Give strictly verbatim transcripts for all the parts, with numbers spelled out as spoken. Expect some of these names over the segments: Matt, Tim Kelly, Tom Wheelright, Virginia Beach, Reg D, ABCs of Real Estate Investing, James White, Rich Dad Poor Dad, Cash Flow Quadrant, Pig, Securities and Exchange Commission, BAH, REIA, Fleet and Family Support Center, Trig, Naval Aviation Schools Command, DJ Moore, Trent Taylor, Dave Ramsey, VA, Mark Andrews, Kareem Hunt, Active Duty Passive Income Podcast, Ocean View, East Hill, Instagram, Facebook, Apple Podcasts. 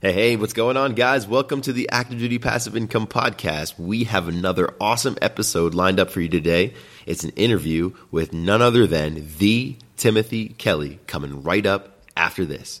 Hey, hey, what's going on, guys? Welcome to the Active Duty Passive Income Podcast. We have another awesome episode lined up for you today. It's an interview with none other than the Timothy Kelly, coming right up after this.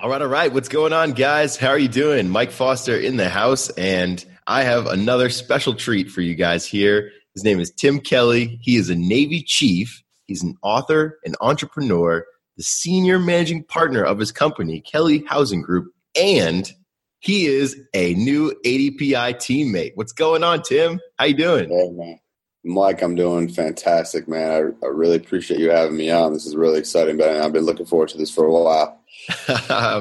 All right, all right. What's going on, guys? How are you doing? Mike Foster in the house, and I have another special treat for you guys here. His name is Tim Kelly. He is a Navy chief. He's an author, an entrepreneur, the senior managing partner of his company, Kelly Housing Group, and he is a new A D P I teammate. What's going on, Tim? How you doing? Hey, man. Mike, I'm doing fantastic, man. I, I really appreciate you having me on. This is really exciting, but I've been looking forward to this for a while.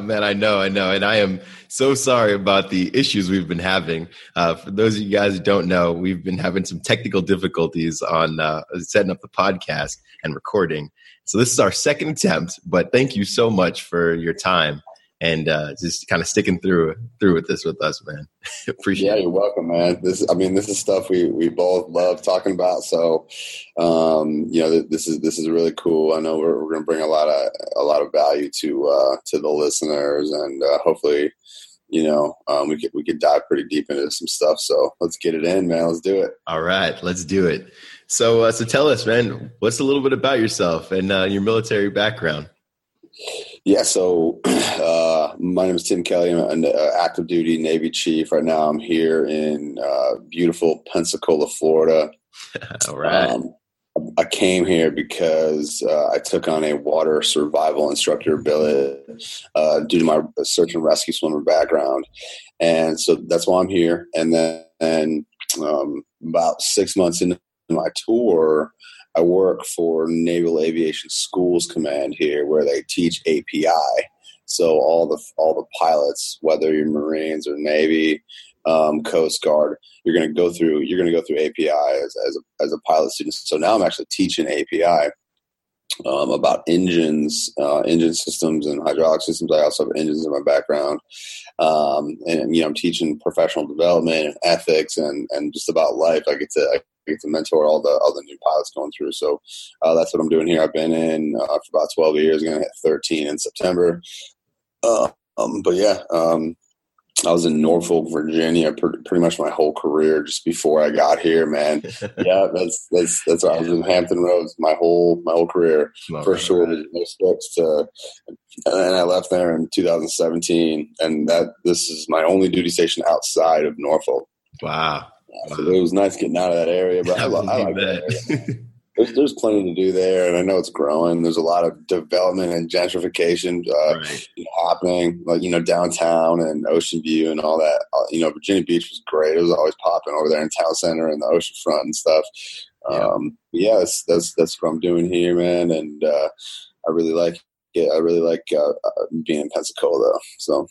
Man, I know, I know. And I am so sorry about the issues we've been having. Uh, for those of you guys who don't know, we've been having some technical difficulties on uh, setting up the podcast and recording. So this is our second attempt, but thank you so much for your time and uh, just kind of sticking through through with this with us, man. Appreciate it. Yeah, you're welcome, man. This, I mean, this is stuff we, we both love talking about. So, um, you know, th- this is this is really cool. I know we're, we're going to bring a lot of a lot of value to uh, to the listeners, and uh, hopefully, you know, um, we could we could dive pretty deep into some stuff. So let's get it in, man. Let's do it. All right, let's do it. So, uh, so tell us, man, what's a little bit about yourself and uh, your military background? Yeah, so uh, my name is Tim Kelly. I'm an uh, active duty Navy chief. Right now I'm here in uh, beautiful Pensacola, Florida. All right. Um, I came here because uh, I took on a water survival instructor billet uh, due to my search and rescue swimmer background. And so that's why I'm here. And then and, um, about six months into my tour, I work for Naval Aviation Schools Command here, where they teach A P I. So all the all the pilots, whether you're Marines or Navy, um, Coast Guard, you're going to go through you're going to go through A P I as as a, as a pilot student. So now I'm actually teaching A P I um, about engines, uh, engine systems, and hydraulic systems. I also have engines in my background, um, and you know I'm teaching professional development, and ethics, and and just about life. I get to. I get to mentor all the all the new pilots going through. So uh, that's what I'm doing here. I've been in uh, for about twelve years, going to hit thirteen in September. Uh, um, but yeah, um, I was in Norfolk, Virginia, pr- pretty much my whole career just before I got here, man. yeah, that's that's that's why I was in Hampton Roads my whole my whole career. Love First tour, no steps to, and then I left there in two thousand seventeen, and that this is my only duty station outside of Norfolk. Wow. Yeah, so it was nice getting out of that area, but I, lo- I like that. that area. There's, there's plenty to do there, and I know it's growing. There's a lot of development and gentrification uh, right. happening, like you know, downtown and Ocean View and all that. Uh, you know, Virginia Beach was great; it was always popping over there in town center and the ocean front and stuff. Yeah. Um, yeah, that's, that's that's what I'm doing here, man, and uh, I really like it. I really like uh, being in Pensacola, though. So.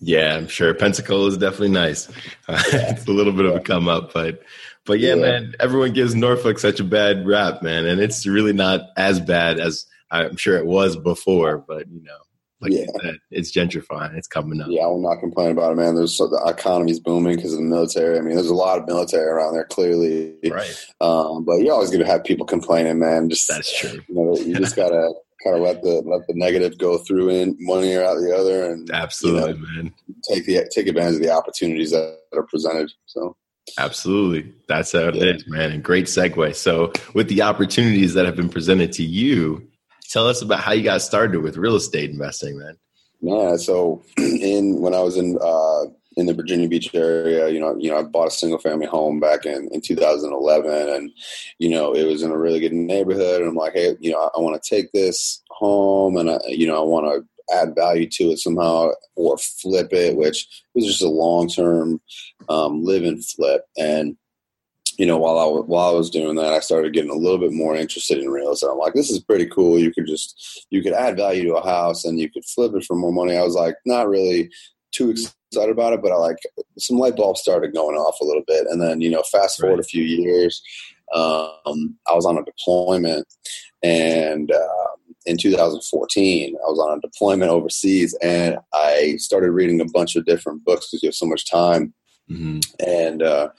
Yeah, I'm sure Pensacola is definitely nice. Uh, it's a little bit of a come up, but but yeah, yeah, man, everyone gives Norfolk such a bad rap, man, and it's really not as bad as I'm sure it was before. But you know, like yeah. you said, it's gentrifying, it's coming up. Yeah, I will not complain about it, man. There's so the economy's booming because of the military. I mean, there's a lot of military around there, clearly. Right. Um, but you're always gonna have people complaining, man. Just that's true. You know, you just gotta. Kind of let the let the negative go through in one ear out the other, and absolutely, you know, man, take the take advantage of the opportunities that are presented. So, absolutely, that's how it yeah. is, man. And great segue. So, with the opportunities that have been presented to you, tell us about how you got started with real estate investing, man. Yeah, so in when I was in uh, in the Virginia Beach area, you know, you know, I bought a single family home back in, in two thousand eleven, and you know, it was in a really good neighborhood. And I'm like, hey, you know, I, I want to take this home, and I, you know, I want to add value to it somehow or flip it, which was just a long-term um, live and flip. And, you know, while I, while I was doing that, I started getting a little bit more interested in real estate. I'm like, this is pretty cool. You could just, you could add value to a house and you could flip it for more money. I was like, not really too excited about it, but I like some light bulbs started going off a little bit. And then, you know, fast forward a few years, um, I was on a deployment and, uh, in two thousand fourteen, I was on a deployment overseas, and I started reading a bunch of different books because you have so much time. Mm-hmm. And, uh,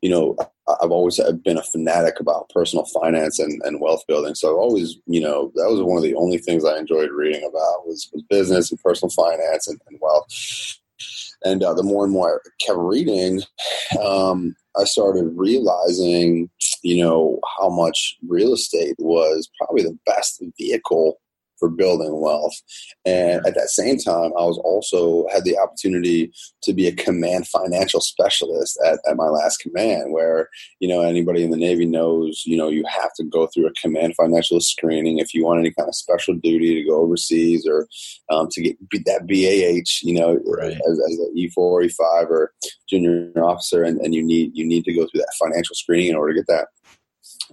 you know, I've always been a fanatic about personal finance and, and wealth building. So I've always, you know, that was one of the only things I enjoyed reading about was, was business and personal finance and, and wealth. And uh, the more and more I kept reading, um, I started realizing, you know, how much real estate was probably the best vehicle for building wealth. And at that same time, I was also had the opportunity to be a command financial specialist at, at my last command, where, you know, anybody in the Navy knows, you know, you have to go through a command financial screening if you want any kind of special duty to go overseas or um, to get that B A H, you know, right. as, as an E four, E five or junior officer. And, and you need, you need to go through that financial screening in order to get that.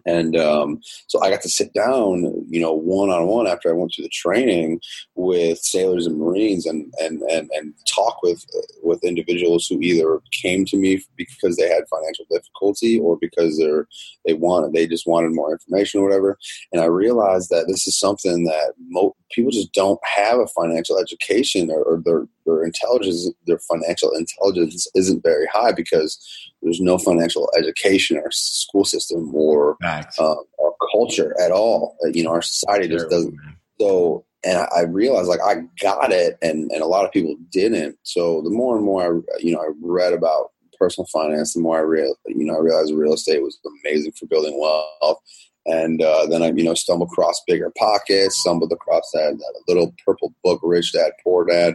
And um, so I got to sit down, you know, one-on-one after I went through the training with sailors and Marines and and and, and talk with, with individuals who either came to me because they had financial difficulty or because they're, they wanted, they just wanted more information or whatever. And I realized that this is something that mo- people just don't have a financial education or, or their their intelligence, their financial intelligence isn't very high because there's no financial education or school system or nice. uh, or culture at all. You know, our society just doesn't. So, and I, I realized like I got it, and, and a lot of people didn't. So the more and more I, you know, I read about personal finance, the more I real, you know, I realized real estate was amazing for building wealth. And uh, then I, you know, stumbled across Bigger Pockets, stumbled across that, that little purple book, Rich Dad Poor Dad,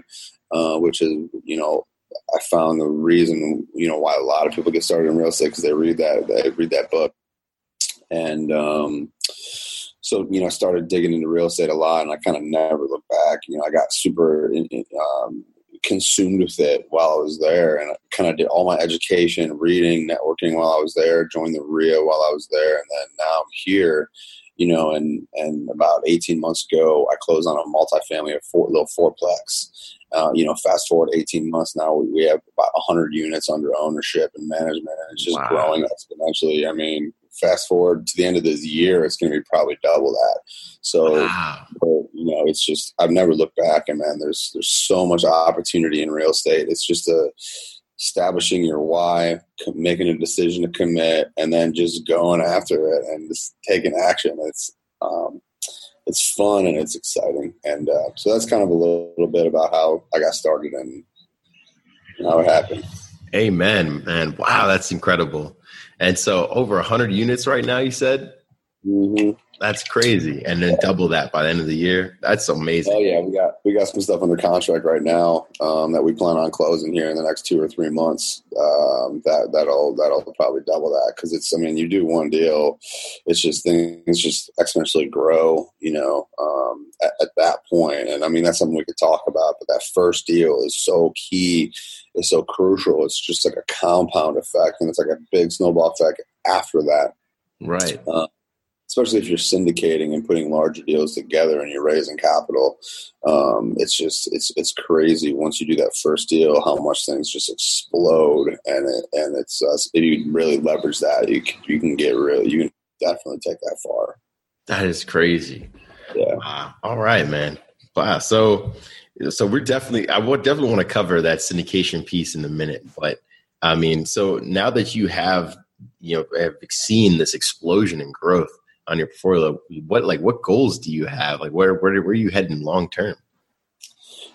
uh, which is, you know, I found the reason, you know, why a lot of people get started in real estate because they read that, they read that book. And um, so, you know, I started digging into real estate a lot, and I kind of never looked back. You know, I got super um, consumed with it while I was there, and I kind of did all my education, reading, networking while I was there, joined the R E I A while I was there, and then now I'm here. You know, and, and about eighteen months ago, I closed on a multifamily, a four, little fourplex. Uh, you know, fast forward eighteen months now, we, we have about one hundred units under ownership and management, and it's just wow. growing exponentially. I mean, fast forward to the end of this year, it's going to be probably double that. So, wow. you know, it's just, I've never looked back, and man, there's there's so much opportunity in real estate. It's just a establishing your why, making a decision to commit, and then just going after it and just taking action. It's um, it's fun and it's exciting. And uh, so that's kind of a little, little bit about how I got started and how it happened. Amen, man. Wow, that's incredible. And so over one hundred units right now, you said? Mm-hmm. That's crazy. And then double that by the end of the year. That's amazing. Oh yeah. We got, we got some stuff under contract right now um, that we plan on closing here in the next two or three months. Um, that, that'll, that'll probably double that. Cause it's, I mean, you do one deal, it's just things just exponentially grow, you know, um, at, at that point. And I mean, that's something we could talk about, but that first deal is so key. It's so crucial. It's just like a compound effect, and it's like a big snowball effect after that. Right. Uh, especially if you're syndicating and putting larger deals together and you're raising capital. Um, it's just, it's, it's crazy. Once you do that first deal, how much things just explode. And it, and it's, uh, if you really leverage that, you can, you can get really, you can definitely take that far. That is crazy. Yeah. Wow. All right, man. Wow. So, so we're definitely, I would definitely want to cover that syndication piece in a minute, but I mean, so now that you have, you know, have seen this explosion in growth on your portfolio, what like what goals do you have? Like where where where are you heading long term?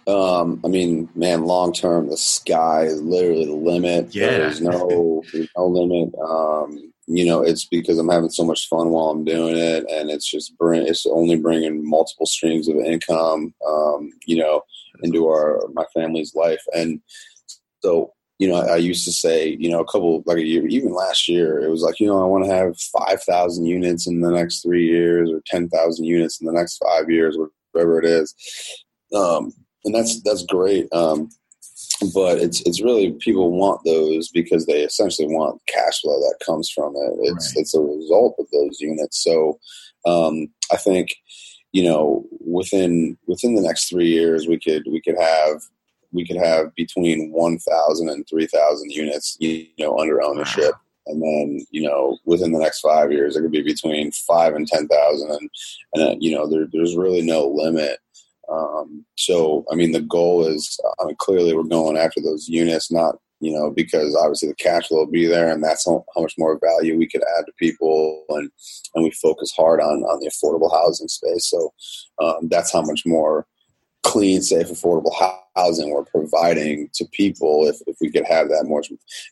Um, I mean, man, long term, the sky is literally the limit. Yeah. There's no there's no limit. Um, you know, it's because I'm having so much fun while I'm doing it, and it's just bring it's only bringing multiple streams of income, um, you know, into our my family's life, and so. You know, I used to say, you know, a couple, like a year, even last year, it was like, you know, I want to have five thousand units in the next three years or ten thousand units in the next five years, whatever it is. Um, and that's that's great. Um, but it's it's really, people want those because they essentially want cash flow that comes from it. It's right. It's a result of those units. So um, I think, you know, within within the next three years, we could we could have. we could have between one thousand and three thousand units, you know, under ownership. Wow. And then, you know, within the next five years, it could be between five and ten thousand. And, and uh, you know, there, there's really no limit. Um, so, I mean, the goal is, I mean, clearly we're going after those units, not, you know, because obviously the cash flow will be there, and that's how, how much more value we could add to people. And, and we focus hard on, on the affordable housing space. So um, that's how much more clean, safe, affordable housing we're providing to people if, if we could have that more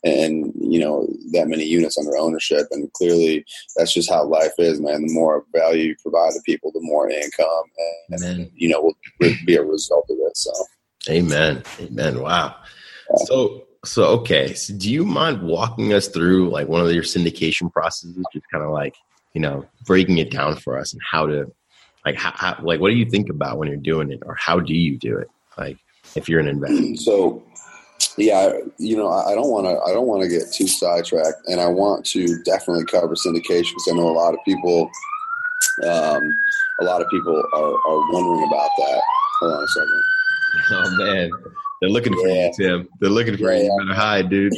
and, you know, that many units under ownership. And clearly that's just how life is, man. The more value you provide to people, the more income and, and you know, will be a result of it. So. Amen. Amen. Wow. Yeah. So, so, okay. So do you mind walking us through like one of your syndication processes, just kind of like, you know, breaking it down for us and how to, Like, how, how, like, what do you think about when you're doing it, or how do you do it? Like, if you're an investor. So, yeah, you know, I don't want to, I don't want to get too sidetracked, and I want to definitely cover syndication because I know a lot of people, um, a lot of people are, are wondering about that. Hold on a second. Oh man, they're looking for yeah. you, Tim. They're looking for yeah. you. Better hide, dude.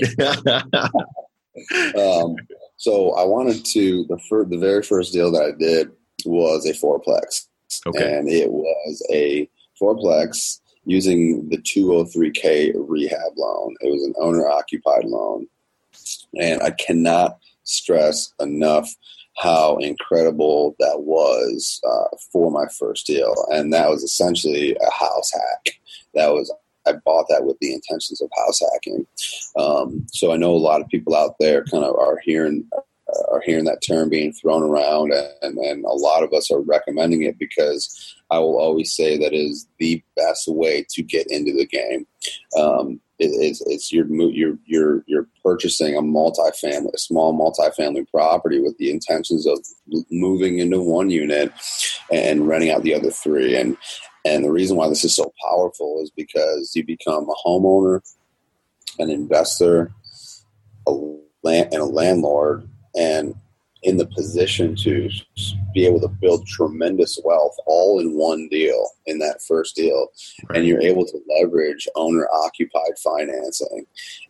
um, so I wanted to the first, the very first deal that I did was a fourplex. Okay. And it was a fourplex using the two oh three K rehab loan. It was an owner-occupied loan. And I cannot stress enough how incredible that was uh, for my first deal. And that was essentially a house hack. That was I bought that with the intentions of house hacking. Um, so I know a lot of people out there kind of are hearing are hearing that term being thrown around, and, and a lot of us are recommending it because I will always say that is the best way to get into the game. Um, it, it's, it's your you're, you're, you're purchasing a multifamily, a small multifamily property with the intentions of moving into one unit and renting out the other three. And, and the reason why this is so powerful is because you become a homeowner, an investor, a land, and a landlord, and in the position to be able to build tremendous wealth all in one deal, in that first deal. Right. And you're able to leverage owner-occupied financing.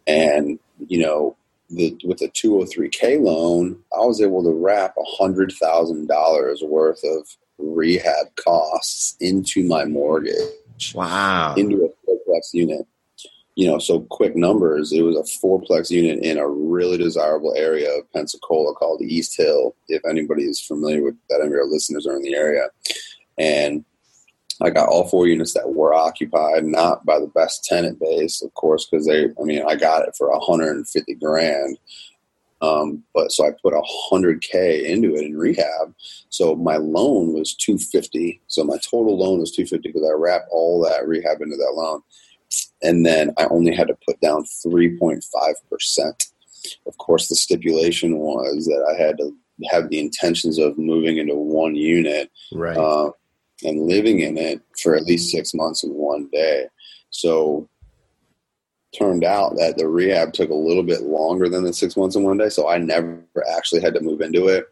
And, you know, the, with a two oh three K loan, I was able to wrap one hundred thousand dollars worth of rehab costs into my mortgage. Wow. Into a fourplex unit. You know, so quick numbers, it was a fourplex unit in a really desirable area of Pensacola called East Hill, if anybody is familiar with that, any of your listeners are in the area. And I got all four units that were occupied, not by the best tenant base, of course, because they, I mean, I got it for one hundred fifty grand. Um, but so I put a hundred K into it in rehab. So my loan was two fifty. So my total loan was two fifty because I wrapped all that rehab into that loan. And then I only had to put down three point five percent. Of course, the stipulation was that I had to have the intentions of moving into one unit, right, uh, and living in it for at least six months and one day. So turned out that the rehab took a little bit longer than the six months and one day. So I never actually had to move into it.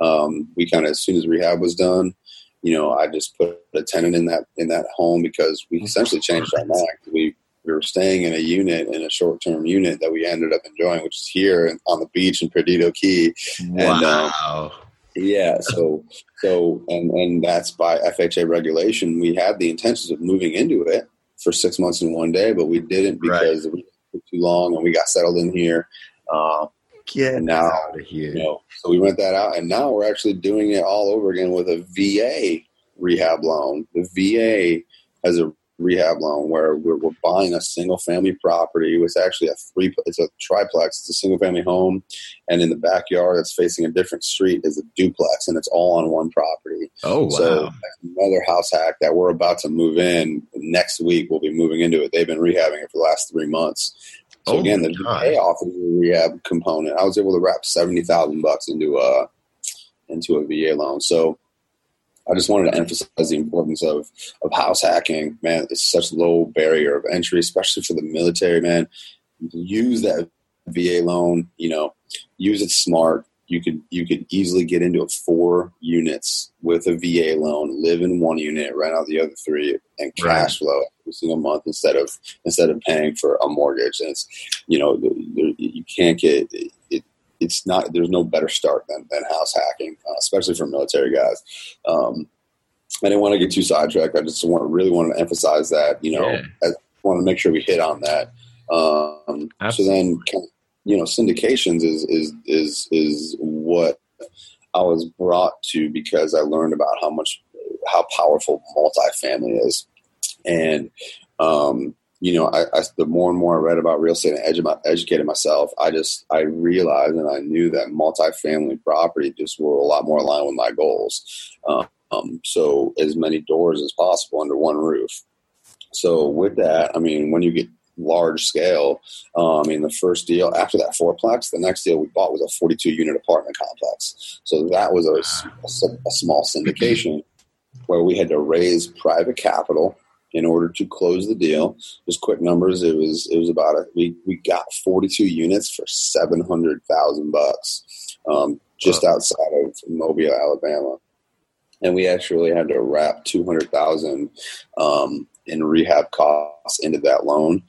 Um, we kind of, as soon as rehab was done, you know, I just put a tenant in that in that home because we essentially changed our mind. We we were staying in a unit, in a short term unit that we ended up enjoying, which is here on the beach in Perdido Key. Wow. And, um, yeah. So so and and that's by F H A regulation. We had the intentions of moving into it for six months and one day, but we didn't because right. it took too long, and we got settled in here. Uh, Get now, out of here. You know, so we rent that out, and now we're actually doing it all over again with a V A rehab loan. The V A has a rehab loan where we're, we're buying a single-family property. It's actually a three. It's a triplex. It's a single-family home, and in the backyard that's facing a different street is a duplex, and it's all on one property. Oh, wow. So another house hack that we're about to move in next week. We'll be moving into it. They've been rehabbing it for the last three months. So again, the V A offered the rehab component. I was able to wrap seventy thousand bucks into a into a V A loan. So I just wanted to emphasize the importance of, of house hacking. Man, it's such low barrier of entry, especially for the military, man. Use that V A loan, you know, use it smart. You could you could easily get into four units with a V A loan, live in one unit, rent out the other three, and cash flow every single month instead of instead of paying for a mortgage. And it's, you know, you can't get it. It's not there's no better start than, than house hacking, uh, especially for military guys. Um, I didn't want to get too sidetracked. I just want really want to emphasize that, you know, yeah. I want to make sure we hit on that. Um, so then. You know, syndications is, is is is what I was brought to because I learned about how much how powerful multifamily is, and um, you know, I, I the more and more I read about real estate and edu- educated myself, I just I realized and I knew that multifamily property just were a lot more aligned with my goals. Um, so as many doors as possible under one roof. So with that, I mean, when you get large scale. Um, I mean, the first deal after that fourplex, the next deal we bought was a forty-two unit apartment complex. So that was a, a, a small syndication where we had to raise private capital in order to close the deal. Just quick numbers. It was, it was about a, we, we got forty-two units for seven hundred thousand bucks, um, just wow. outside of Mobile, Alabama. And we actually had to wrap two hundred thousand, um, in rehab costs into that loan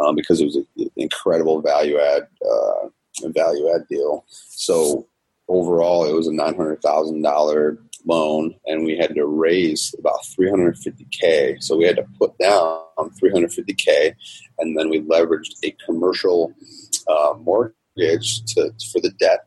um, because it was an incredible value add uh, value add deal. So overall, it was a nine hundred thousand dollars loan, and we had to raise about three hundred fifty thousand. So we had to put down three hundred fifty thousand, and then we leveraged a commercial uh, mortgage to, for the debt.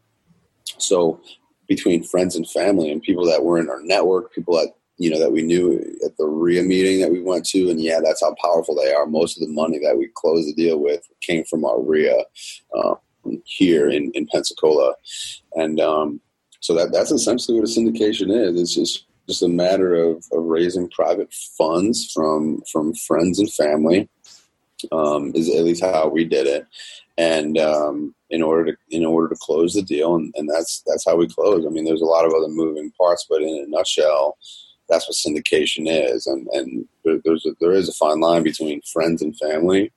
So between friends and family and people that were in our network, people that you know, that we knew at the R E I A meeting that we went to. And yeah, that's how powerful they are. Most of the money that we closed the deal with came from our R E I A uh, here in, in Pensacola. And um, so that that's essentially what a syndication is. It's just, just a matter of, of raising private funds from, from friends and family, um, is at least how we did it. And um, in order to in order to close the deal. And, and that's, that's how we closed. I mean, there's a lot of other moving parts, but in a nutshell, that's what syndication is, and, and there, there's a, there is a fine line between friends and family,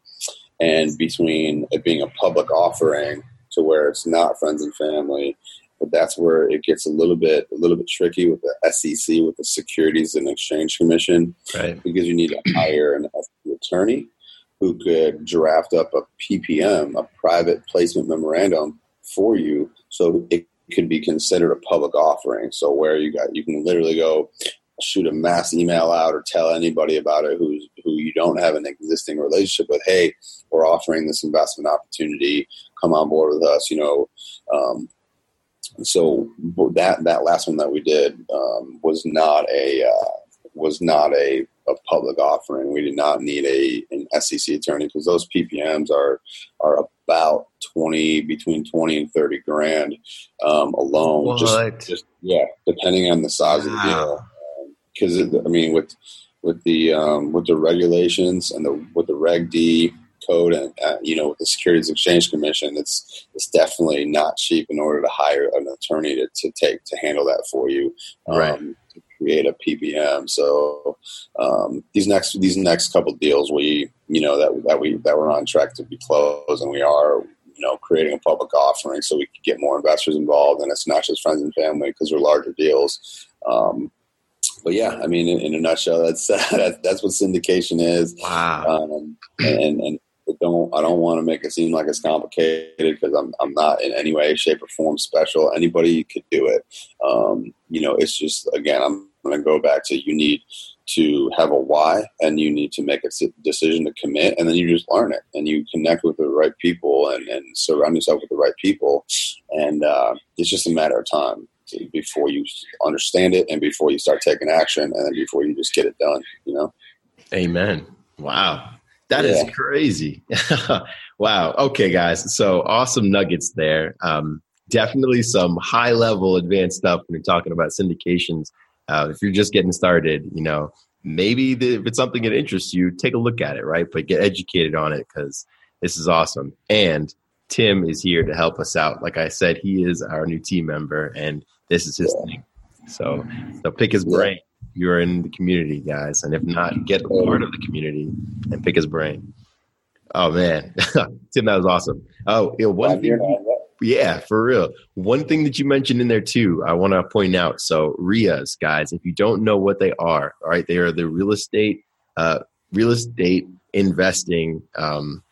and between it being a public offering to where it's not friends and family. But that's where it gets a little bit a little bit tricky with the S E C, with the Securities and Exchange Commission, right. Because you need to hire an attorney who could draft up a P P M, a private placement memorandum for you, so it could be considered a public offering. So where you got you can literally go. Shoot a mass email out or tell anybody about it who's who you don't have an existing relationship with. Hey, we're offering this investment opportunity. Come on board with us, you know. Um, so that that last one that we did um, was not a uh, was not a, a public offering. We did not need a an S E C attorney because those P P Ms are are about twenty between twenty and thirty grand um, alone. Just, just yeah, depending on the size wow. of the deal. Because I mean, with with the um, with the regulations and the with the Reg D code, and uh, you know, with the Securities and Exchange Commission, it's it's definitely not cheap in order to hire an attorney to, to take to handle that for you, um, right. to create a P P M. So um, these next these next couple of deals, we you know that that we that we're on track to be closed, and we are. You know, creating a public offering so we can get more investors involved, and it's not just friends and family because they're larger deals. Um, But yeah, I mean, in, in a nutshell, that's uh, that's what syndication is. Wow. Um, and and don't I don't want to make it seem like it's complicated because I'm I'm not in any way, shape, or form special. Anybody could do it. Um, you know, it's just again, I'm going to go back to you need to have a why, and you need to make a decision to commit, and then you just learn it, and you connect with the right people, and, and surround yourself with the right people, and uh, it's just a matter of time. Before you understand it and before you start taking action and then before you just get it done, you know? Amen. Wow. That yeah. is crazy. Wow. Okay, guys. So awesome nuggets there. Um, definitely some high level advanced stuff when you're talking about syndications. Uh, if you're just getting started, you know, maybe the, if it's something that interests you, take a look at it, right? But get educated on it because this is awesome. And Tim is here to help us out. Like I said, he is our new team member and this is his yeah. thing. So, so pick his brain. you're in the community, guys. And if not, get a part of the community and pick his brain. Oh, man. Tim, that was awesome. Oh, yeah, one thing, yeah, for real. One thing that you mentioned in there, too, I want to point out. So R E I As, guys, if you don't know what they are, all right, they are the real estate uh, real estate investing um,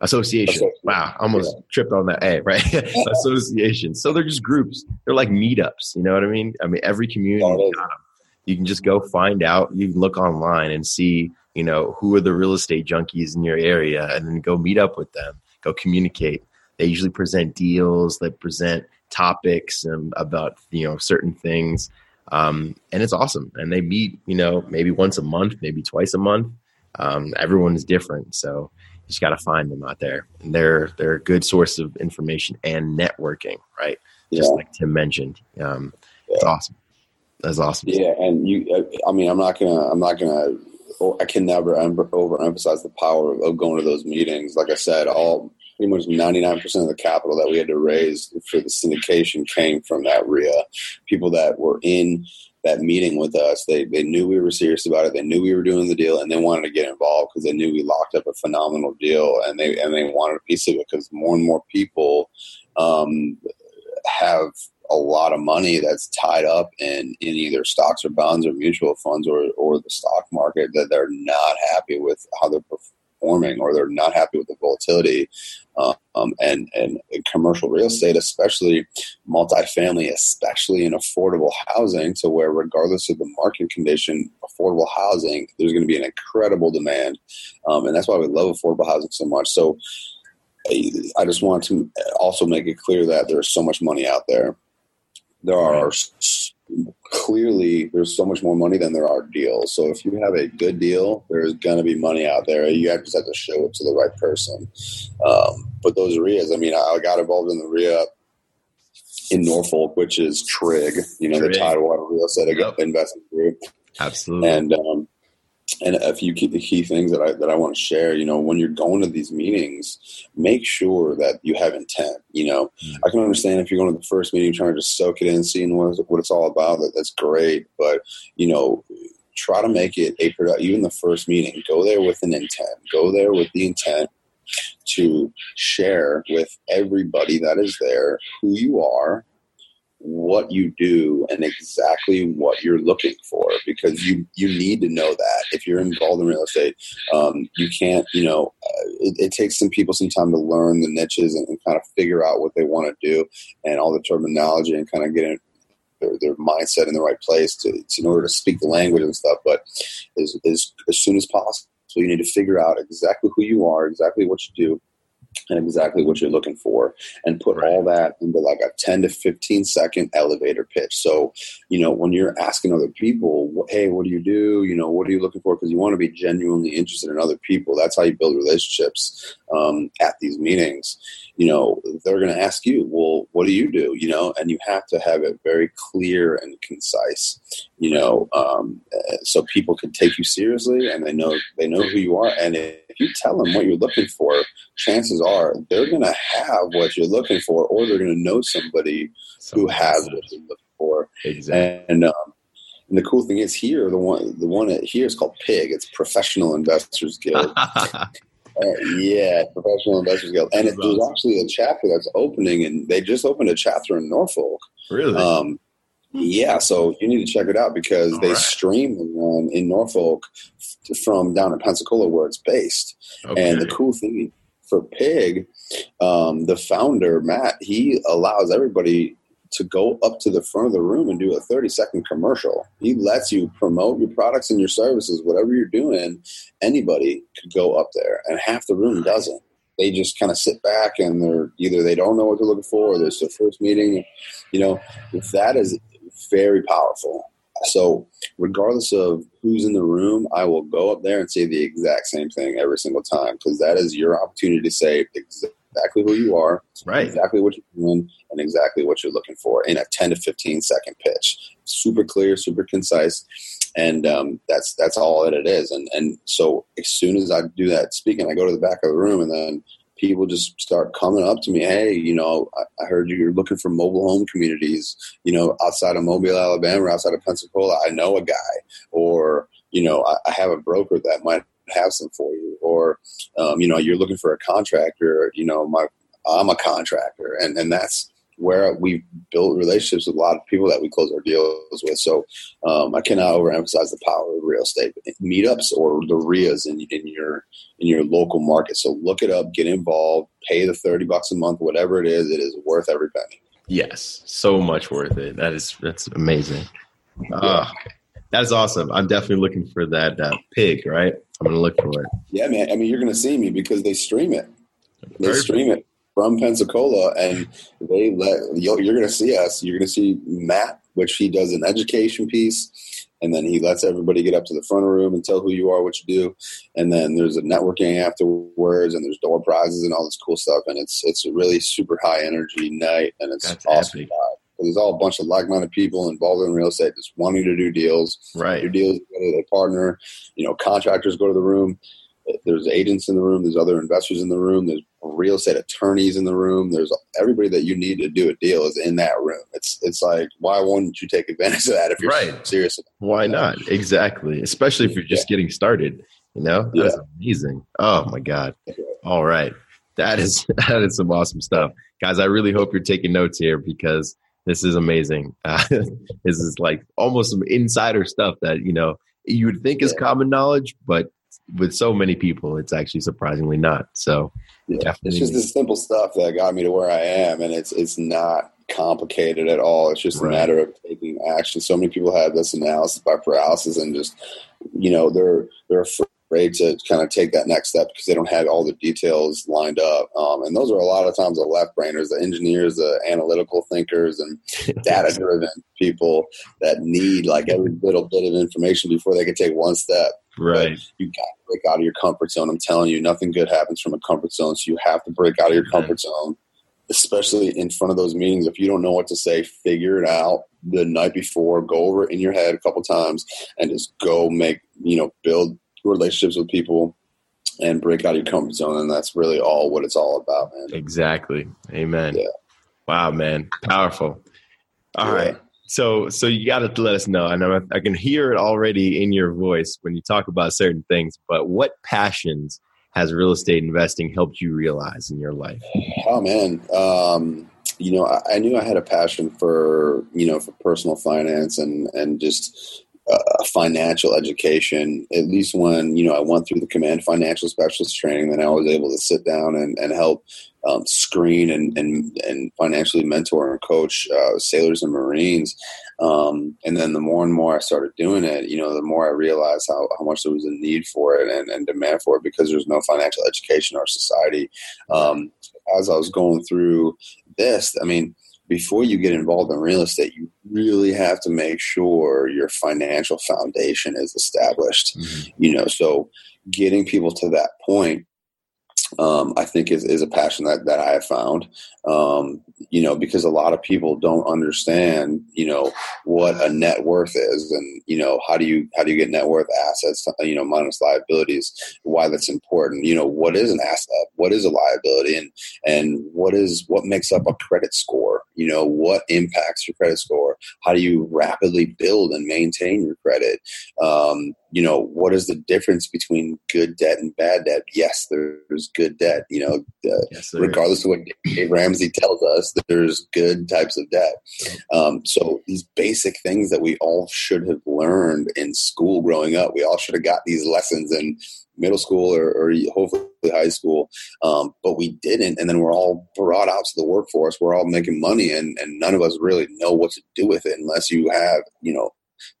association. Wow, I almost yeah. tripped on that A, right? Association. So they're just groups. They're like meetups. You know what I mean? I mean, every community got them. You can just go find out. You can look online and see, you know, who are the real estate junkies in your area, and then go meet up with them, go communicate. They usually present deals, they present topics um, about, you know, certain things. Um, and it's awesome. And they meet, you know, maybe once a month, maybe twice a month. Um, everyone is different. So you just got to find them out there. And they're, they're a good source of information and networking, right? Yeah. Just like Tim mentioned. Um, yeah. It's awesome. That's awesome. Yeah. And you, I mean, I'm not gonna, I'm not gonna, I can never overemphasize the power of going to those meetings. Like I said, all pretty much ninety-nine percent of the capital that we had to raise for the syndication came from that R E I A. People that were in that meeting with us, they they knew we were serious about it. They knew we were doing the deal, and they wanted to get involved because they knew we locked up a phenomenal deal, and they and they wanted a piece of it because more and more people um, have a lot of money that's tied up in, in either stocks or bonds or mutual funds or, or the stock market that they're not happy with how they're performing, or they're not happy with the volatility. Um, and, and commercial real estate, especially multifamily, especially in affordable housing, to where regardless of the market condition, affordable housing, there's going to be an incredible demand. Um, and that's why we love affordable housing so much. So I just want to also make it clear that there's so much money out there. There are clearly there's so much more money than there are deals. So if you have a good deal, there's going to be money out there. You have to show it to the right person. Um, but those R E I As, I mean, I got involved in the R E I A in Norfolk, which is Trig, you know, Trig. The Tidewater Real Estate yep. Investment Group. Absolutely. And, um, And a few key, the key things that I that I want to share, you know, when you're going to these meetings, make sure that you have intent. You know, mm-hmm. I can understand if you're going to the first meeting, trying to just soak it in, seeing what, what it's all about. That, that's great. But, you know, try to make it a product. Even the first meeting, go there with an intent. Go there with the intent to share with everybody that is there who you are, what you do, and exactly what you're looking for, because you, you need to know that if you're involved in real estate, um, you can't, you know, uh, it, it takes some people some time to learn the niches and, and kind of figure out what they want to do and all the terminology and kind of get in their, their mindset in the right place to, to, in order to speak the language and stuff. But as, as, as soon as possible, you need to figure out exactly who you are, exactly what you do, and exactly what you're looking for, and put all that into like a ten to fifteen second elevator pitch. So, you know, when you're asking other people, hey, what do you do? You know, what are you looking for? Because you want to be genuinely interested in other people. That's how you build relationships um, at these meetings. You know, they're going to ask you, well, what do you do? You know, and you have to have it very clear and concise, you know, um, so people can take you seriously, and they know, they know who you are. And if you tell them what you're looking for, chances are they're going to have what you're looking for, or they're going to know somebody who has what you're looking for. Exactly. And, um, And the cool thing is here, the one the one here is called Pig. It's Professional Investors Guild. uh, yeah, Professional Investors Guild. And it, there's actually a chapter that's opening, and they just opened a chapter in Norfolk. Really? Um, yeah, so you need to check it out, because all they right. stream them in Norfolk from down in Pensacola where it's based. Okay. And the cool thing for Pig, um, the founder, Matt, he allows everybody to go up to the front of the room and do a thirty second commercial. He lets you promote your products and your services, whatever you're doing. Anybody could go up there, and half the room doesn't. They just kind of sit back, and they're either they don't know what they're looking for, or there's their first meeting. You know, that is very powerful. So regardless of who's in the room, I will go up there and say the exact same thing every single time, because that is your opportunity to say exactly exactly who you are, right? Exactly what you're doing, and exactly what you're looking for in a ten to fifteen second pitch. Super clear, super concise. And um, that's that's all that it is. And and so as soon as I do that speaking, I go to the back of the room, and then people just start coming up to me. Hey, you know, I, I heard you're looking for mobile home communities, you know, outside of Mobile, Alabama, or outside of Pensacola. I know a guy, or, you know, I, I have a broker that might have some for you, or, um, you know, you're looking for a contractor, you know, my, I'm a contractor. And, and that's where we built relationships with a lot of people that we close our deals with. So um, I cannot overemphasize the power of real estate meetups or the R E As in, in your in your local market. So look it up, get involved, pay the thirty bucks a month, whatever it is. It is worth every penny. Yes, so much worth it. That is that's amazing. Yeah. Uh, that's awesome. I'm definitely looking for that uh, pig. Right, I'm gonna look for it. Yeah, man. I mean, you're gonna see me because they stream it. They Perfect. stream it. From Pensacola, and they let you're going to see us. You're going to see Matt, which he does an education piece, and then he lets everybody get up to the front room and tell who you are, what you do, and then there's a networking afterwards, and there's door prizes and all this cool stuff, and it's it's a really super high energy night, and it's That's awesome. Epic. There's all a bunch of like-minded people involved in real estate just wanting to do deals. Right, do deals with their partner. You know, contractors go to the room. There's agents in the room. There's other investors in the room. There's real estate attorneys in the room. There's everybody that you need to do a deal is in that room. It's it's like, why wouldn't you take advantage of that if you're right. serious about it? Why not? Exactly. Especially if you're just yeah. getting started. You know, that's yeah. amazing. Oh my God. All right. That is, that is some awesome stuff. Guys, I really hope you're taking notes here because this is amazing. Uh, this is like almost some insider stuff that, you know, you would think yeah. is common knowledge, but with so many people, it's actually surprisingly not. So yeah. definitely. It's just the simple stuff that got me to where I am. And it's, it's not complicated at all. It's just right. a matter of taking action. So many people have this analysis by paralysis and just, you know, they're, they're afraid to kind of take that next step because they don't have all the details lined up. Um, and those are a lot of times the left brainers, the engineers, the analytical thinkers and data driven people that need like every little bit of information before they can take one step. Right. But you got to break out of your comfort zone. I'm telling you, nothing good happens from a comfort zone. So you have to break out of your right. comfort zone, especially in front of those meetings. If you don't know what to say, figure it out the night before, go over it in your head a couple times and just go make, you know, build relationships with people and break out of your comfort zone. And that's really all what it's all about, man. Exactly. Amen. Yeah. Wow, man. Powerful. All yeah. right. So, so you got to let us know. I know I can hear it already in your voice when you talk about certain things, but what passions has real estate investing helped you realize in your life? Oh man. Um, you know, I, I knew I had a passion for, you know, for personal finance and, and just uh, financial education. At least when, you know, I went through the Command Financial Specialist training, then I was able to sit down and, and help Um, screen and, and, and financially mentor and coach uh, sailors and Marines. Um, and then the more and more I started doing it, you know, the more I realized how, how much there was a need for it and, and demand for it because there's no financial education in our society. Um, as I was going through this, I mean, before you get involved in real estate, you really have to make sure your financial foundation is established, mm-hmm. you know, so getting people to that point Um, I think is, is a passion that, that I have found, um, you know, because a lot of people don't understand, you know, what a net worth is and, you know, how do you, how do you get net worth assets, you know, minus liabilities, why that's important, you know, what is an asset, what is a liability and, and what is, what makes up a credit score, you know, what impacts your credit score, how do you rapidly build and maintain your credit, um, you know, what is the difference between good debt and bad debt? Yes, there's good debt. You know, uh, yes, regardless is. of what Dave Ramsey tells us, that there's good types of debt. Um, so these basic things that we all should have learned in school growing up, we all should have got these lessons in middle school or, or hopefully high school, um, but we didn't. And then we're all brought out to the workforce. We're all making money, and, and none of us really know what to do with it unless you have, you know,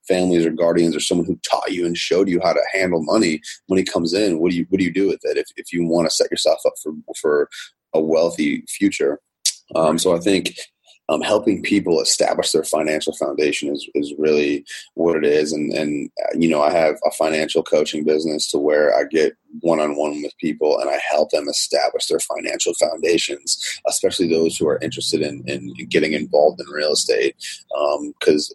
families or guardians or someone who taught you and showed you how to handle money when it comes in. What do you what do you do with it if, if you want to set yourself up for for a wealthy future? Um, so I think um, helping people establish their financial foundation is, is really what it is. And, and, you know, I have a financial coaching business to where I get one-on-one with people and I help them establish their financial foundations, especially those who are interested in, in getting involved in real estate. Um, 'cause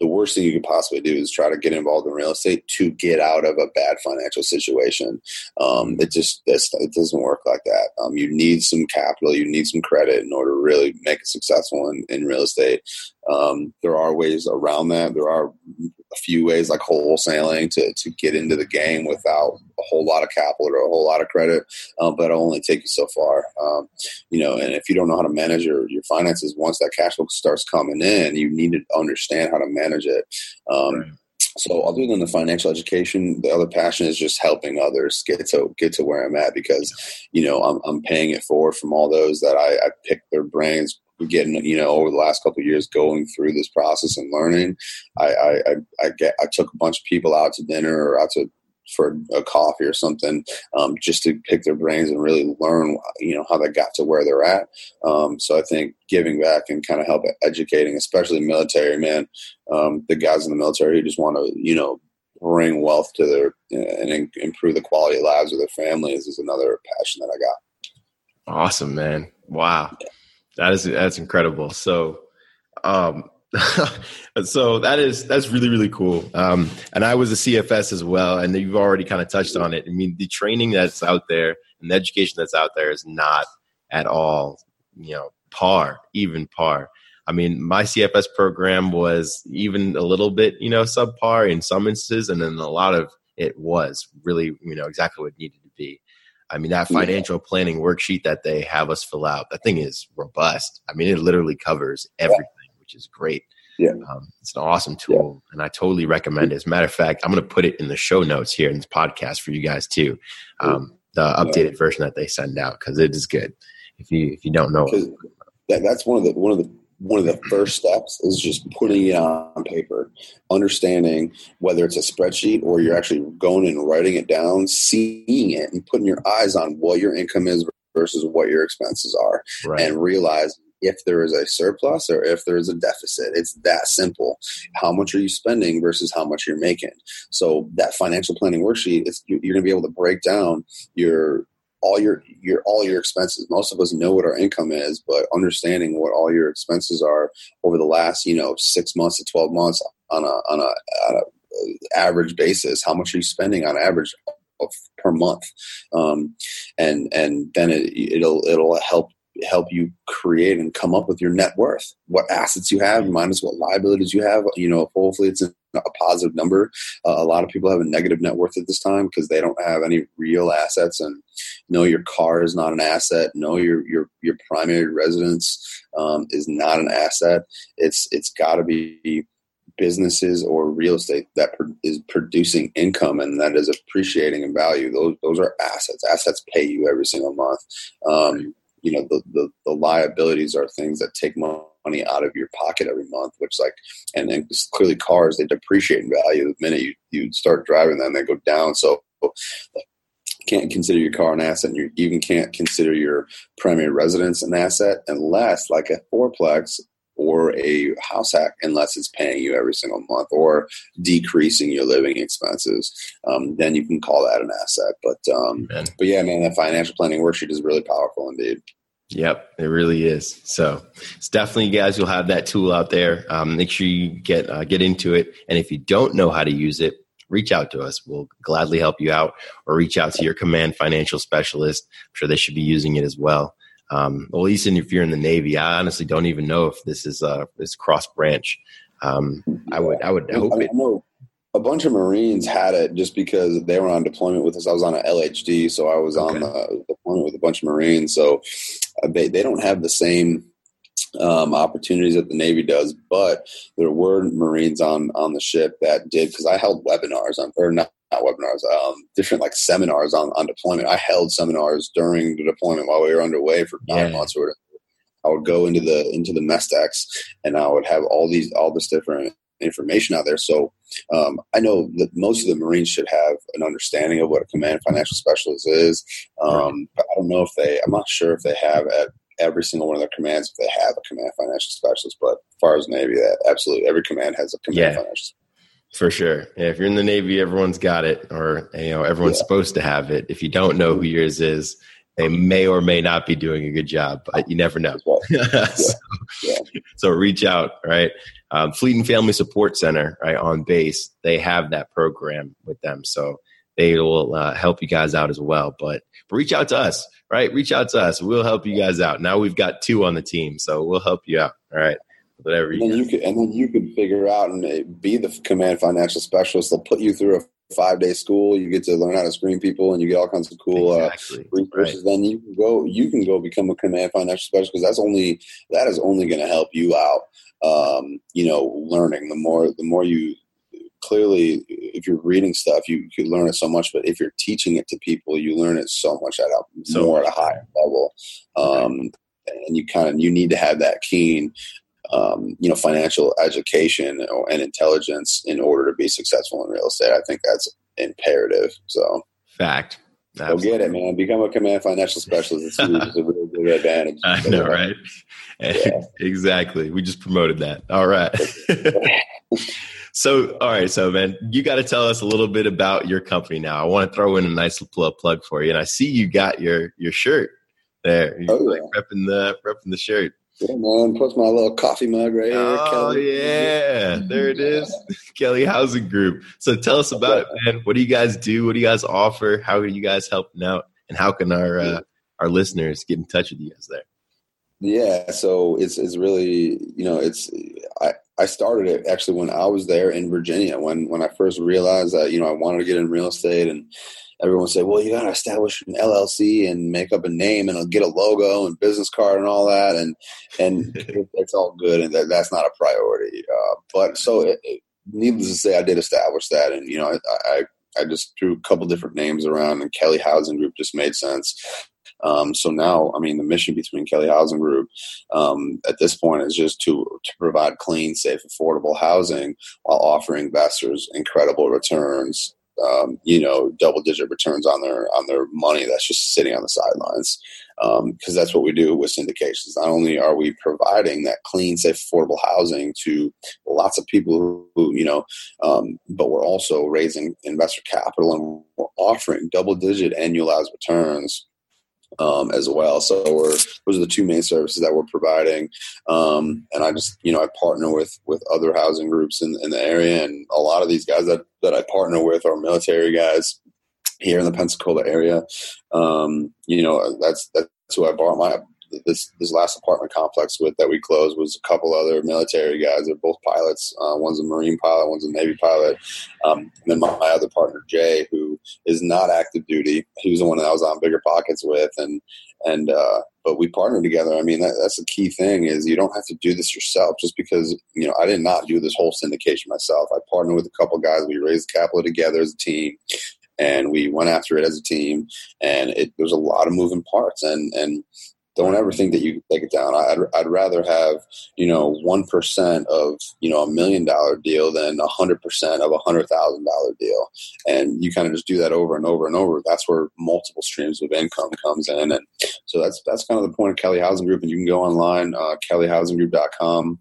the worst thing you could possibly do is try to get involved in real estate to get out of a bad financial situation. Um, it just it doesn't work like that. Um, you need some capital. You need some credit in order to really make it successful in, in real estate. Um, there are ways around that. There are a few ways like wholesaling to, to get into the game without a whole lot of capital or a whole lot of credit, um, but it'll only take you so far. Um, you know, and if you don't know how to manage your, your finances, once that cash flow starts coming in, you need to understand how to manage it. Um, right. So other than the financial education, the other passion is just helping others get to get to where I'm at, because, you know, I'm, I'm paying it forward from all those that I, I picked their brains. Getting, you know, over the last couple of years, going through this process and learning, I, I, I, I get, I took a bunch of people out to dinner or out to for a coffee or something, um, just to pick their brains and really learn, you know, how they got to where they're at. Um, so I think giving back and kind of help educating, especially military, man, um, the guys in the military who just want to, you know, bring wealth to their and improve the quality of lives of their families is another passion that I got. Awesome, man! Wow. Yeah. That is, that's incredible. So, um, so that is, that's really, really cool. Um, and I was a C F S as well. And you've already kind of touched on it. I mean, the training that's out there and the education that's out there is not at all, you know, par, even par. I mean, my C F S program was even a little bit, you know, subpar in some instances. And then a lot of it was really, you know, exactly what it needed to be. I mean, that financial planning worksheet that they have us fill out, that thing is robust. I mean, it literally covers everything, which is great. Yeah, um, it's an awesome tool, yeah. And I totally recommend it. As a matter of fact, I'm going to put it in the show notes here in this podcast for you guys too, um, the updated yeah. version that they send out, because it is good. If you if you don't know, that, that's one of the one of the. One of the first steps is just putting it on paper, understanding whether it's a spreadsheet or you're actually going and writing it down, seeing it and putting your eyes on what your income is versus what your expenses are, right. And realize if there is a surplus or if there is a deficit. It's that simple. How much are you spending versus how much you're making? So that financial planning worksheet, it's, you're going to be able to break down your all your, your, all your expenses. Most of us know what our income is, but understanding what all your expenses are over the last, you know, six months to twelve months on a, on a, on a average basis, how much are you spending on average of, per month? Um, and, and then it, it'll, it'll help, help you create and come up with your net worth, what assets you have minus what liabilities you have. You know, hopefully it's a a positive number. Uh, a lot of people have a negative net worth at this time because they don't have any real assets. And no, your car is not an asset. No, your your your primary residence um, is not an asset. It's it's got to be businesses or real estate that pro- is producing income and that is appreciating in value. Those those are assets. Assets pay you every single month. Um, you know, the, the the liabilities are things that take money. money out of your pocket every month, which like, and then clearly cars, they depreciate in value the minute you, you start driving them, they go down. So can't consider your car an asset, and you even can't consider your primary residence an asset unless like a fourplex or a house hack, unless it's paying you every single month or decreasing your living expenses, um, then you can call that an asset. But, um, Amen. But yeah, man, that financial planning worksheet is really powerful indeed. Yep, it really is. So it's definitely, you guys, you'll have that tool out there. Um, make sure you get uh, get into it. And if you don't know how to use it, reach out to us. We'll gladly help you out, or reach out to your command financial specialist. I'm sure they should be using it as well. Um, well, at least if you're in the Navy, I honestly don't even know if this is uh, this cross branch. Um, I would, I would hope it. A bunch of Marines had it just because they were on deployment with us. I was on an L H D, so I was okay. on the deployment with a bunch of Marines. So they, they don't have the same um, opportunities that the Navy does, but there were Marines on, on the ship that did, because I held webinars on, or not, not webinars, um, different like seminars on, on deployment. I held seminars during the deployment while we were underway for nine yeah. months or whatever. I would go into the into the mess decks, and I would have all these all this different information out there. So um, I know that most of the Marines should have an understanding of what a command financial specialist is. Um, but I don't know if they, I'm not sure if they have at every single one of their commands, if they have a command financial specialist, but as far as Navy, that absolutely every command has a command yeah, financial specialist. For sure. Yeah, if you're in the Navy, everyone's got it, or, you know, everyone's yeah. supposed to have it. If you don't know who yours is, they may or may not be doing a good job, but you never know. Well, yeah, so, yeah. so reach out, right? Um, Fleet and Family Support Center, right, on base, they have that program with them. So they will uh, help you guys out as well. But reach out to us, right? Reach out to us. We'll help you guys out. Now we've got two on the team, so we'll help you out, all right? Whatever you and, then you could, and then you could figure out and be the command financial specialist. They'll put you through a five-day school. You get to learn how to screen people, and you get all kinds of cool exactly. uh, resources. Right. Then you can go. You can go become a command financial specialist because that's only that is only going to help you out. Um, you know, learning the more the more you clearly, if you're reading stuff, you could learn it so much. But if you're teaching it to people, you learn it so much at a so more much. at a higher level. Um, right. And you kind of you need to have that keen. Um, you know, financial education and intelligence in order to be successful in real estate. I think that's imperative. So fact. Absolutely. Go get it, man. Become a command financial specialist. It's, it's a really good advantage. I know, right? Yeah. Exactly. We just promoted that. All right. So, all right. So, man, you got to tell us a little bit about your company now. I want to throw in a nice little plug for you. And I see you got your, your shirt there. You're oh, like yeah. repping the, repping the shirt. Yeah, man. Plus my little coffee mug right here. Oh, Kelly. Yeah. There it is. Kelly Housing Group. So tell us about it, man. What do you guys do? What do you guys offer? How are you guys helping out? And how can our uh, our listeners get in touch with you guys there? Yeah. So it's it's really, you know, it's I, I started it actually when I was there in Virginia, when, when I first realized that, you know, I wanted to get in real estate and everyone said, well, you got to establish an L L C and make up a name and get a logo and business card and all that. And, and it's all good. And that, that's not a priority. Uh, but so it, it, needless to say, I did establish that. And, you know, I, I, I just threw a couple different names around and Kelly Housing Group just made sense. Um, so now, I mean, the mission between Kelly Housing Group um, at this point is just to, to provide clean, safe, affordable housing while offering investors incredible returns. Um, you know, double-digit returns on their on their money that's just sitting on the sidelines, because um, that's what we do with syndications. Not only are we providing that clean, safe, affordable housing to lots of people who, you know, um, but we're also raising investor capital and we're offering double-digit annualized returns um, as well. So we're, those are the two main services that we're providing. Um, and I just, you know, I partner with, with other housing groups in, in the area. And a lot of these guys that, that I partner with are military guys here in the Pensacola area. Um, you know, that's, that's who I bought my, this, this last apartment complex with that we closed was a couple other military guys. They're both pilots. Uh, one's a Marine pilot, one's a Navy pilot. Um, and then my, my other partner, Jay, who is not active duty. He was the one that I was on Bigger Pockets with. And, and, uh, but we partnered together. I mean, that, that's a key thing is you don't have to do this yourself just because, you know, I did not do this whole syndication myself. I partnered with a couple guys. We raised capital together as a team. And we went after it as a team. And it, there's a lot of moving parts. And, and, don't ever think that you can take it down. I'd, I'd rather have, you know, one percent of, you know, a million dollar deal than one hundred percent of a one hundred thousand dollars deal. And you kind of just do that over and over and over. That's where multiple streams of income comes in. And so that's that's kind of the point of Kelly Housing Group. And you can go online, uh, kelly housing group dot com.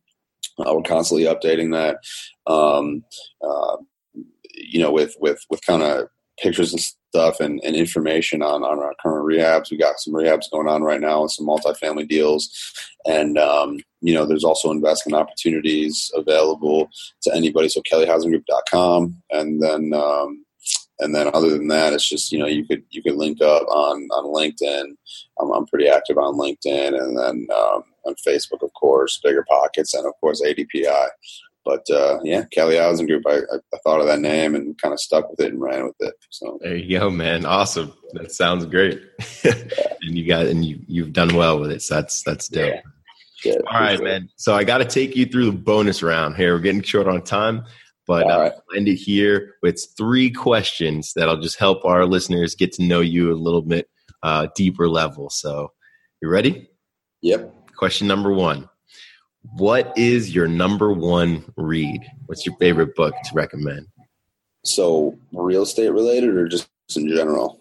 Uh, we're constantly updating that, um, uh, you know, with, with, with kind of pictures and stuff and, and information on, on our current rehabs. We got some rehabs going on right now and some multifamily deals. And, um, you know, there's also investment opportunities available to anybody. So kelly housing group dot com. And then, um, and then other than that, it's just, you know, you could, you could link up on, on LinkedIn. I'm, I'm pretty active on LinkedIn and then, um, on Facebook, of course, Bigger Pockets and of course A D P I. But, uh, yeah, Kelly Housing Group, I, I thought of that name and kind of stuck with it and ran with it. So there you go, man. Awesome. That sounds great. Yeah. And you got, and you, you've done well with it. So that's, that's dope. Yeah. Yeah, all right, man. So I got to take you through the bonus round here. We're getting short on time, but I'll right. uh, end it here with three questions that'll just help our listeners get to know you a little bit uh, deeper level. So you ready? Yep. Question number one. What is your number one read? What's your favorite book to recommend? So real estate related or just in general?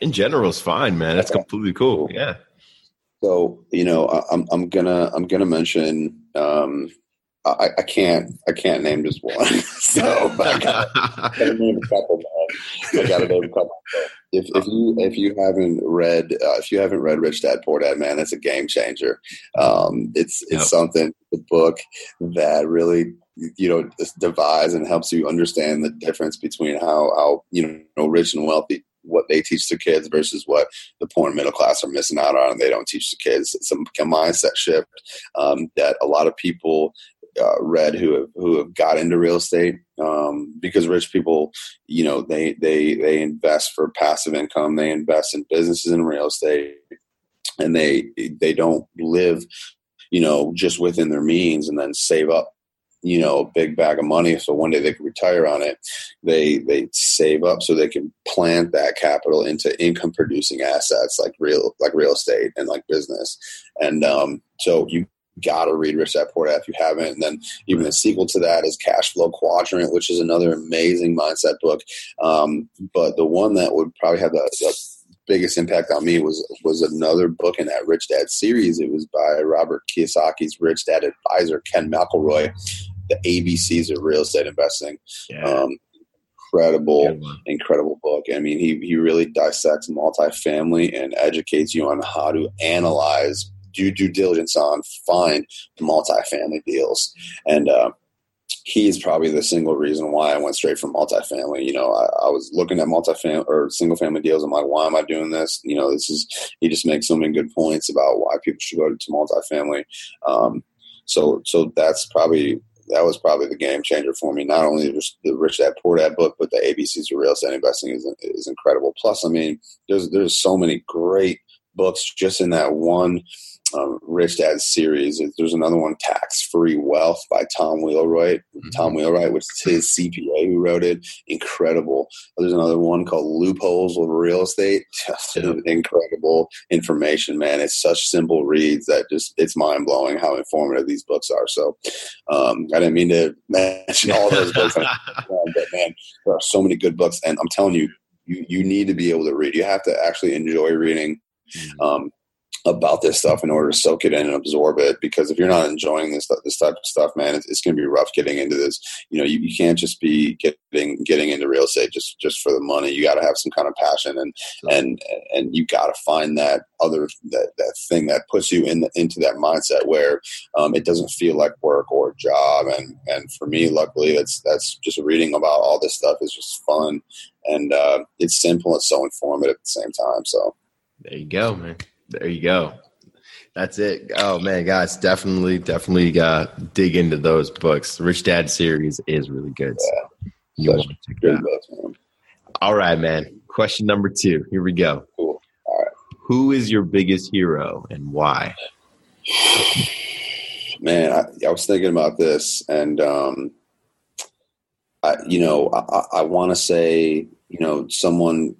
In general is fine, man. That's okay. Completely cool. Yeah. So, you know, I, I'm, I'm gonna, I'm gonna mention, um, I, I can't. I can't name just one. So but I got to name a couple. Man. I got to name a couple. If, if you if you haven't read uh, if you haven't read Rich Dad Poor Dad, man, it's a game changer. Um, it's it's yep. something, the book that really, you know, divides and helps you understand the difference between how how you know rich and wealthy, what they teach the kids versus what the poor and middle class are missing out on, and they don't teach the kids. It's a mindset shift um, that a lot of people uh, read who have, who have got into real estate um, because rich people, you know, they, they, they invest for passive income. They invest in businesses and real estate, and they, they don't live, you know, just within their means and then save up, you know, a big bag of money so one day they can retire on it. They they save up so they can plant that capital into income producing assets like real like real estate and like business. And um, so you got to read Rich Dad Poor Dad if you haven't. And then even the sequel to that is Cash Flow Quadrant, which is another amazing mindset book. Um, but the one that would probably have the, the biggest impact on me was was another book in that Rich Dad series. It was by Robert Kiyosaki's Rich Dad advisor, Ken McElroy, The A B Cs of Real Estate Investing. Yeah. Um, incredible, incredible book. I mean, he, he really dissects multifamily and educates you on how to analyze, do due diligence on, find multifamily deals. And uh, he's probably the single reason why I went straight from multifamily. You know, I, I was looking at multifamily or single family deals. I'm like, why am I doing this? You know, this is, he just makes so many good points about why people should go to multifamily. Um, so, so that's probably, that was probably the game changer for me. Not only the Rich Dad Poor Dad book, but the A B Cs of Real Estate Investing is, is incredible. Plus, I mean, there's there's so many great books just in that one um, Rich Dad series. There's another one, Tax Free Wealth by Tom Wheelright. Mm-hmm. Tom Wheelright, which is his C P A who wrote it. Incredible. There's another one called Loopholes of Real Estate. Just yeah. incredible information, man. It's such simple reads that just, it's mind blowing how informative these books are. So um, I didn't mean to mention all those books, but man, there are so many good books, and I'm telling you, you, you need to be able to read. You have to actually enjoy reading. Mm-hmm. Um, about this stuff in order to soak it in and absorb it, because if you're not enjoying this this type of stuff, man, it's, it's going to be rough getting into this. You know, you, you can't just be getting getting into real estate just, just for the money. You got to have some kind of passion, and yeah. and and you got to find that other that, that thing that puts you in the, into that mindset where um, it doesn't feel like work or a job. And and for me, luckily, that's that's just reading about all this stuff is just fun, and uh, it's simple and so informative at the same time. So there you go, man. There you go. That's it. Oh man, guys, definitely, definitely uh, dig into those books. The Rich Dad series is really good. Yeah, so you want to check that out. All right, man. Question number two. Here we go. Cool. All right. Who is your biggest hero and why? Man, I, I was thinking about this, and um, I, you know, I, I want to say, you know, someone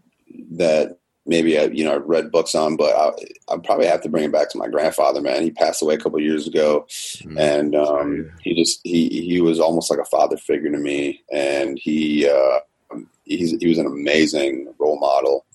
that. Maybe I, you know, I've read books on, but I, I probably have to bring it back to my grandfather, man. He passed away a couple of years ago, mm-hmm. and um, he just, he, he was almost like a father figure to me. And he, uh, he's, he was an amazing role model.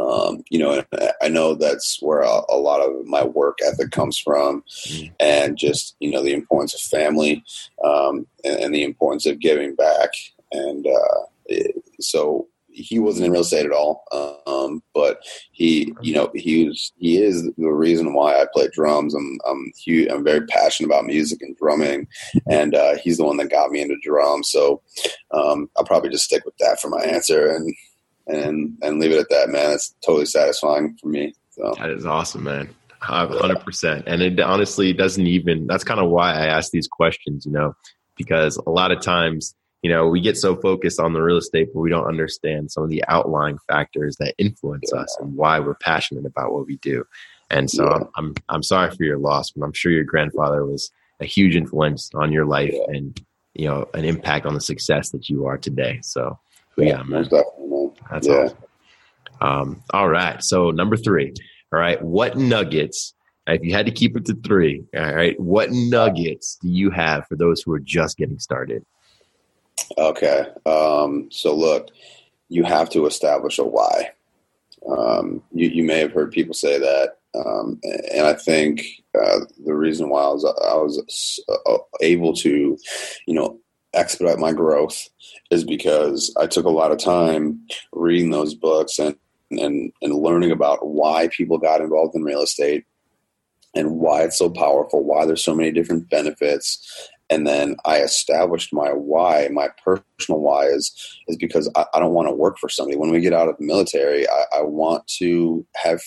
Um, you know, and I know that's where a, a lot of my work ethic comes from, mm-hmm. and just, you know, the importance of family, um, and, and the importance of giving back. And uh, it, so, he wasn't in real estate at all. Um, but he, you know, he was, he is the reason why I play drums. I'm, I'm huge, I'm very passionate about music and drumming, and uh, he's the one that got me into drums. So um, I'll probably just stick with that for my answer, and, and, and leave it at that, man. It's totally satisfying for me. So. That is awesome, man. one hundred percent. And it honestly doesn't even, that's kind of why I ask these questions, you know, because a lot of times, you know, we get so focused on the real estate, but we don't understand some of the outlying factors that influence yeah. us and why we're passionate about what we do. And so yeah. I'm, I'm I'm sorry for your loss, but I'm sure your grandfather was a huge influence on your life yeah. and, you know, an impact on the success that you are today. So, yeah, yeah man. That's yeah. awesome. Um, all right. So number three. All right. What nuggets, if you had to keep it to three, all right, what nuggets do you have for those who are just getting started? Okay. Um, so look, you have to establish a why. Um, you, you may have heard people say that. Um, and I think uh, the reason why I was I was uh, able to, you know, expedite my growth is because I took a lot of time reading those books and and and learning about why people got involved in real estate and why it's so powerful, why there's so many different benefits. And then I established my why, my personal why is, is because I, I don't want to work for somebody. When we get out of the military, I, I want to have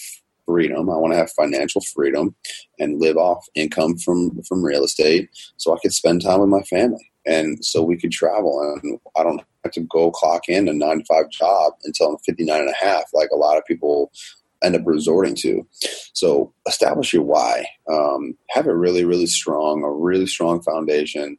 freedom. I want to have financial freedom and live off income from, from real estate so I could spend time with my family. And so we could travel, and I don't have to go clock in a nine to five job until I'm fifty-nine and a half, like a lot of people end up resorting to. So establish your why. Um, have a really, really strong, a really strong foundation.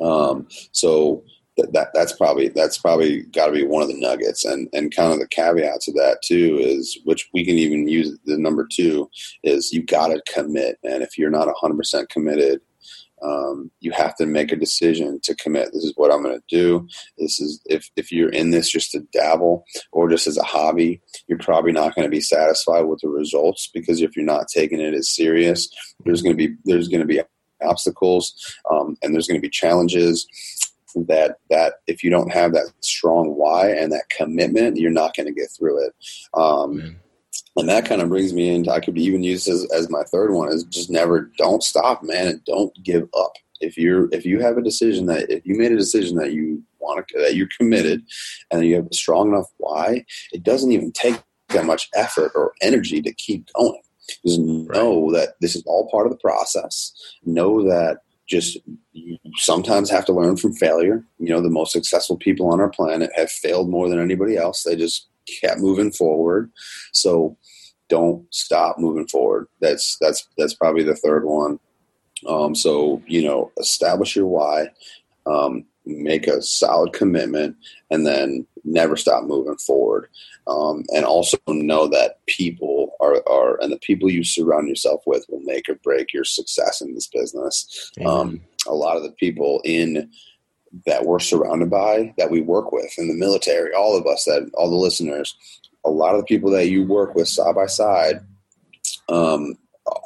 Um, so that, that that's probably that's probably got to be one of the nuggets. And and kind of the caveat to that too is, which we can even use the number two, is you got to commit. And if you're not one hundred percent committed, Um, you have to make a decision to commit. This is what I'm going to do. This is if, if you're in this just to dabble or just as a hobby, you're probably not going to be satisfied with the results, because if you're not taking it as serious, there's going to be there's going to be obstacles um, and there's going to be challenges that that if you don't have that strong why and that commitment, you're not going to get through it. Um, mm. And that kind of brings me into, I could even use this as, as my third one, is just never, don't stop, man, and don't give up. If you're, if you have a decision that, if you made a decision that you want to, that you're committed and you have a strong enough why, it doesn't even take that much effort or energy to keep going. Just know right. that this is all part of the process. Know that just you sometimes have to learn from failure. You know, the most successful people on our planet have failed more than anybody else. They just kept moving forward. So don't stop moving forward. That's, that's, that's probably the third one. Um, so, you know, establish your why, um, make a solid commitment, and then never stop moving forward. Um, and also know that people are, are, and the people you surround yourself with will make or break your success in this business. Mm-hmm. Um, a lot of the people in, that we're surrounded by, that we work with in the military, all of us, that all the listeners, a lot of the people that you work with side by side um,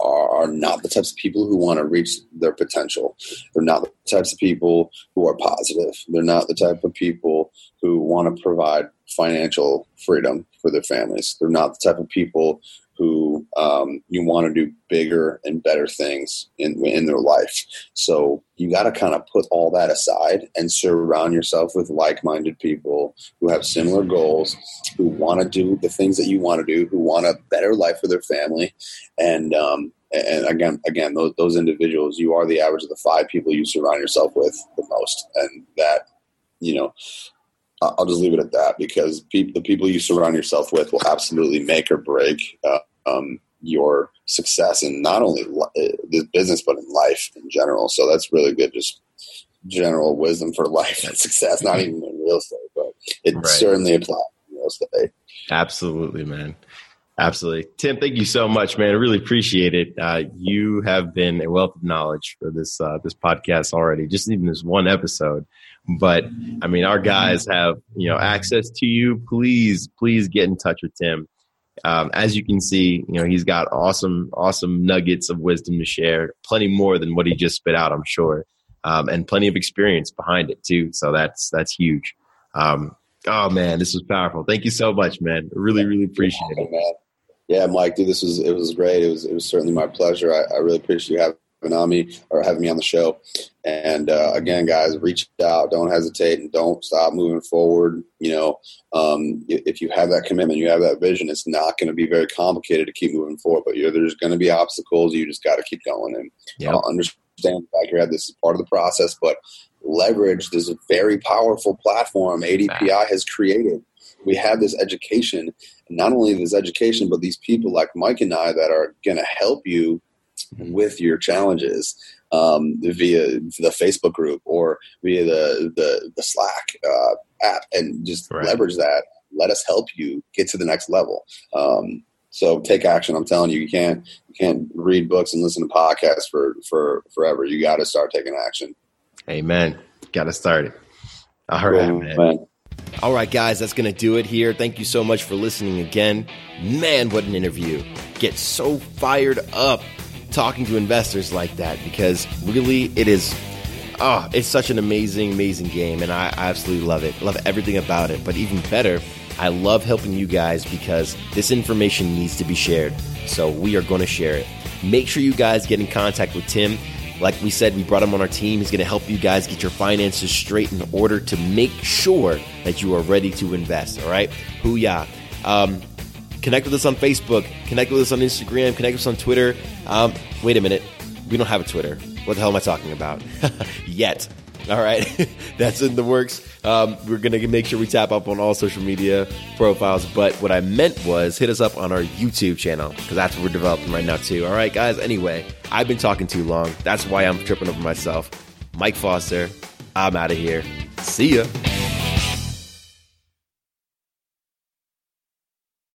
are, are not the types of people who want to reach their potential. They're not the types of people who are positive. They're not the type of people who want to provide financial freedom for their families. They're not the type of people who um, you want to do bigger and better things in in their life. So you got to kind of put all that aside and surround yourself with like-minded people who have similar goals, who want to do the things that you want to do, who want a better life for their family. And um, and again, again, those, those individuals, you are the average of the five people you surround yourself with the most. And that, you know, I'll just leave it at that, because pe- the people you surround yourself with will absolutely make or break uh, um, your success in not only li- this business, but in life in general. So that's really good. Just general wisdom for life and success, not even in real estate, but it right. certainly applies in real estate. Absolutely, man. Absolutely. Tim, thank you so much, man. I really appreciate it. Uh, you have been a wealth of knowledge for this, uh, this podcast already, just even this one episode. But I mean, our guys have, you know, access to you. Please, please get in touch with Tim. Um, as you can see, you know, he's got awesome, awesome nuggets of wisdom to share, plenty more than what he just spit out, I'm sure. Um, and plenty of experience behind it too. So that's, that's huge. Um, oh man, this was powerful. Thank you so much, man. Really, really appreciate it. Man. Yeah, Mike, dude, this was, it was great. It was, it was certainly my pleasure. I, I really appreciate you having on me or having me on the show. And uh, again, guys, reach out, don't hesitate, and don't stop moving forward. You know, um, if you have that commitment, you have that vision, it's not going to be very complicated to keep moving forward, but you're, there's going to be obstacles. You just got to keep going. And yep. I'll understand the back of your head, this is part of the process, but leverage this very powerful platform A D P I wow. has created. We have this education, and not only this education, but these people like Mike and I that are going to help you with your challenges um, via the Facebook group or via the the, the Slack uh, app, and just right. leverage that. Let us help you get to the next level. Um, so take action. I'm telling you, you can't you can't read books and listen to podcasts for for forever. You got to start taking action. Amen. Got to start it. All right, cool, man. man. All right, guys, that's going to do it here. Thank you so much for listening again. Man, what an interview. Get so fired up talking to investors like that, because really it is, oh, it's such an amazing, amazing game, and I, I absolutely love it. Love everything about it, but even better, I love helping you guys because this information needs to be shared, so we are going to share it. Make sure you guys get in contact with Tim. Like we said, we brought him on our team. He's going to help you guys get your finances straight in order to make sure that you are ready to invest, all right? Hoo-yah. Um, connect with us on Facebook. Connect with us on Instagram. Connect with us on Twitter. Um, wait a minute. We don't have a Twitter. What the hell am I talking about? Yet. All right. That's in the works. Um, we're going to make sure we tap up on all social media profiles. But what I meant was hit us up on our YouTube channel, because that's what we're developing right now too. All right, guys. Anyway, I've been talking too long. That's why I'm tripping over myself. Mike Foster. I'm out of here. See ya.